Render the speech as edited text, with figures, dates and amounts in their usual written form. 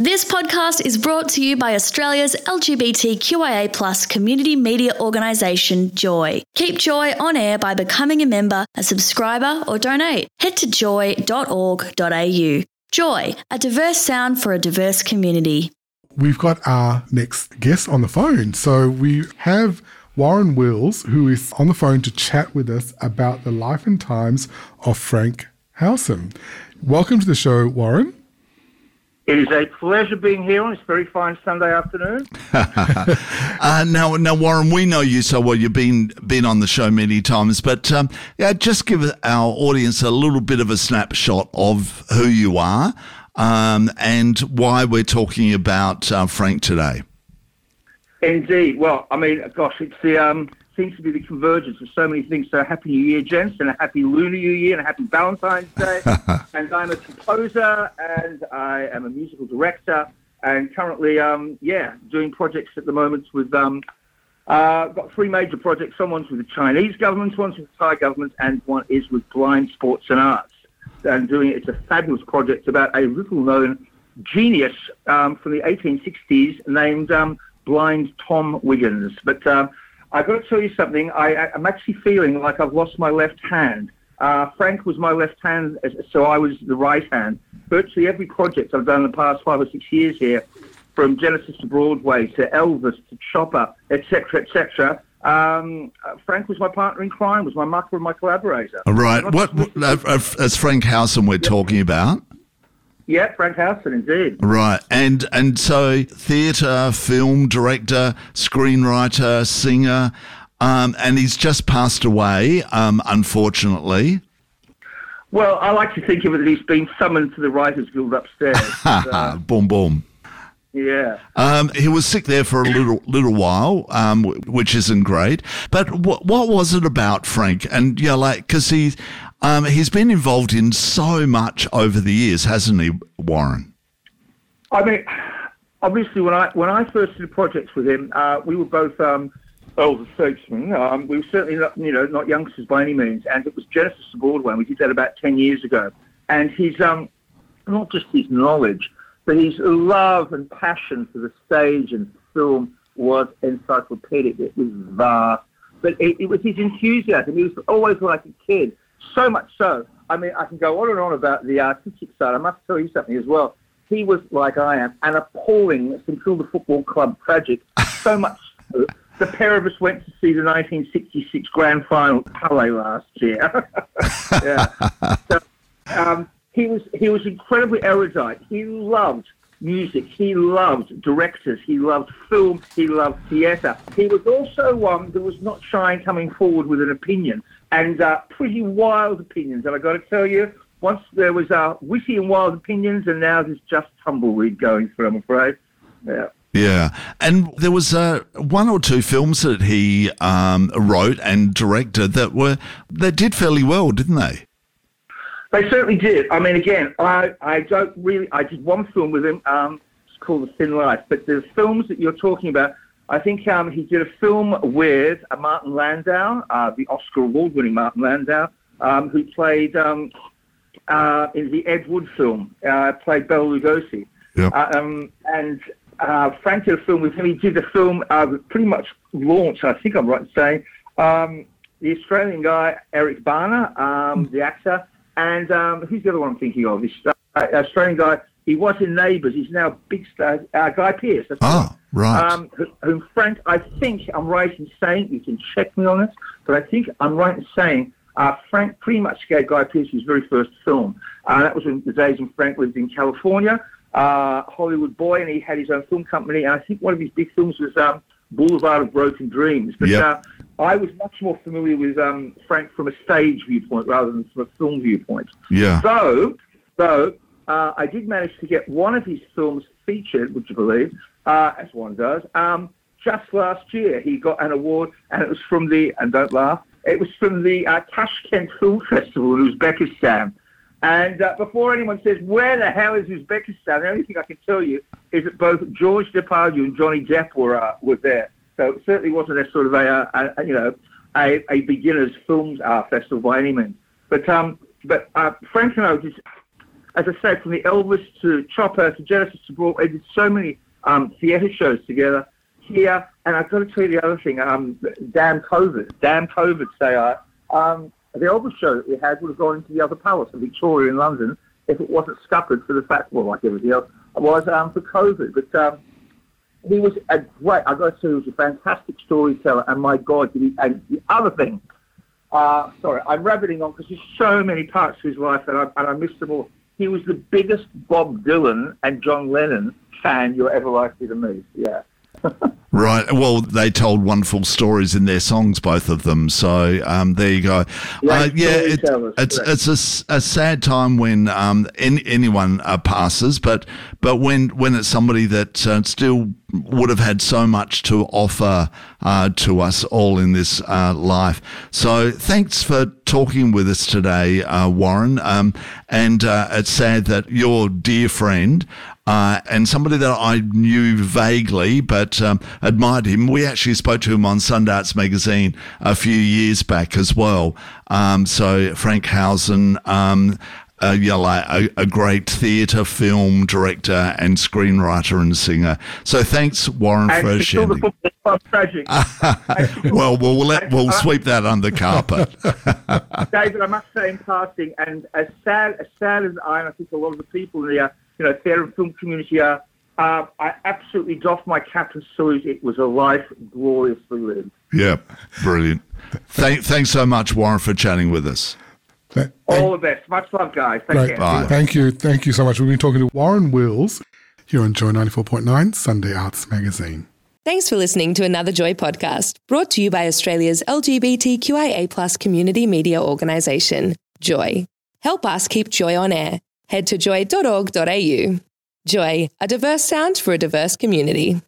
This podcast is brought to you by Australia's LGBTQIA+ community media organisation, JOY. Keep JOY on air by becoming a member, a subscriber or donate. Head to joy.org.au. JOY, a diverse sound for a diverse community. We've got our next guest on the phone. So we have Warren Wills, who is on the phone to chat with us about the life and times of Frank Howson. Welcome to the show, Warren. It is a pleasure being here on this very fine Sunday afternoon. Now, Warren, we know you so well. You've been on the show many times, but just give our audience a little bit of a snapshot of who you are and why we're talking about Frank today. Indeed. Well, I mean, gosh, it seems to be the convergence of so many things. So happy New Year, gents, and a happy Lunar New Year, and a happy Valentine's Day. And I'm a composer, and I am a musical director, and currently, doing projects at the moment with, got three major projects. One's with the Chinese government, one's with the Thai government, and one is with Blind Sports and Arts. And it's a fabulous project about a little-known genius from the 1860s named Blind Tom Wiggins. But I've got to tell you something. I'm actually feeling like I've lost my left hand. Frank was my left hand, so I was the right hand. Virtually every project I've done in the past 5 or 6 years here, from Genesis to Broadway to Elvis to Chopper, etc., Frank was my partner in crime, was my mucker and my collaborator. All right. That's Frank Howson we're talking about. Yeah, Frank Howson, indeed. Right, and so theatre, film director, screenwriter, singer, and he's just passed away, unfortunately. Well, I like to think of it that he's been summoned to the Writers Guild upstairs. Boom, boom. Yeah. He was sick there for a little while, which isn't great. But what was it about Frank? And because he's been involved in so much over the years, hasn't he, Warren? I mean, obviously, when I first did projects with him, we were both older statesmen. We were certainly not youngsters by any means. And it was Genesis to Baldwin. We did that about 10 years ago. And he's not just his knowledge, but his love and passion for the stage and film was encyclopedic. It was vast. But it was his enthusiasm. He was always like a kid. So much so, I mean, I can go on and on about the artistic side. I must tell you something as well. He was, like I am, an appalling St Kilda Football Club tragic. So much so, the pair of us went to see the 1966 grand final at Palais last year. Yeah. So, He was incredibly erudite. He loved music. He loved directors. He loved film. He loved theatre. He was also one that was not shy in coming forward with an opinion, and pretty wild opinions. And I got to tell you, once there was witty and wild opinions, and now there's just tumbleweed going through, I'm afraid. Yeah. Yeah, and there was one or two films that he wrote and directed that did fairly well, didn't they? They certainly did. I mean, again, I did one film with him. It's called The Thin Life. But the films that you're talking about, I think he did a film with Martin Landau, the Oscar award-winning Martin Landau, who played in the Ed Wood film, played Bela Lugosi. Yeah. And Frank did a film with him. He did a film that pretty much launched, I think I'm right in saying, the Australian guy Eric Bana, the actor. And who's the other one I'm thinking of? This Australian guy. He was in Neighbours. He's now a big star. Guy Pearce. Oh, right. Whom Frank, I think I'm right in saying, you can check me on this, but I think I'm right in saying Frank pretty much gave Guy Pearce his very first film. That was in the days when Frank lived in California, Hollywood boy, and he had his own film company. And I think one of his big films was Boulevard of Broken Dreams. But yep. I was much more familiar with Frank from a stage viewpoint rather than from a film viewpoint. Yeah. So I did manage to get one of his films featured, would you believe, as one does, just last year. He got an award, and it was from the, and don't laugh, it was from the Tashkent Film Festival in Uzbekistan. And before anyone says, where the hell is Uzbekistan, the only thing I can tell you is that both George Depardieu and Johnny Depp were there. So it certainly wasn't a sort of a beginner's films festival by any means. But Frank and I were just as I say, from the Elvis to Chopper to Genesis to Baldwin, I did so many theatre shows together here. And I've got to tell you the other thing, damn COVID, say I. The Elvis show that we had would have gone into the other Palace in Victoria in London if it wasn't scuppered for the fact, well, like everything else, it was for COVID. But he was a great, I've got to say, he was a fantastic storyteller. And my God, and the other thing, sorry, I'm rabbiting on because there's so many parts to his life and I miss them all. He was the biggest Bob Dylan and John Lennon fan you're ever likely to meet, yeah. Right. Well, they told wonderful stories in their songs, both of them. So there you go. It's a sad time when anyone passes, but when it's somebody that still would have had so much to offer to us all in this life. So thanks for talking with us today, Warren. And it's sad that your dear friend and somebody that I knew vaguely but admired him. We actually spoke to him on Sunday Arts Magazine a few years back as well. So Frank Howson, a great theatre, film director and screenwriter and singer. So thanks, Warren, for sharing. We'll sweep that under the carpet. David, I must say in passing, and as sad as I am, I think a lot of the people in the theatre and film community are, I absolutely doff my cap and salute. It was a life gloriously lived. Yeah, brilliant. Thanks so much, Warren, for chatting with us. All the best. Much love, guys. Take care. Thank you so much. We've been talking to Warren Wills here on JOY 94.9, Sunday Arts Magazine. Thanks for listening to another JOY podcast, brought to you by Australia's LGBTQIA+ community media organisation, JOY. Help us keep JOY on air. Head to joy.org.au. JOY, a diverse sound for a diverse community.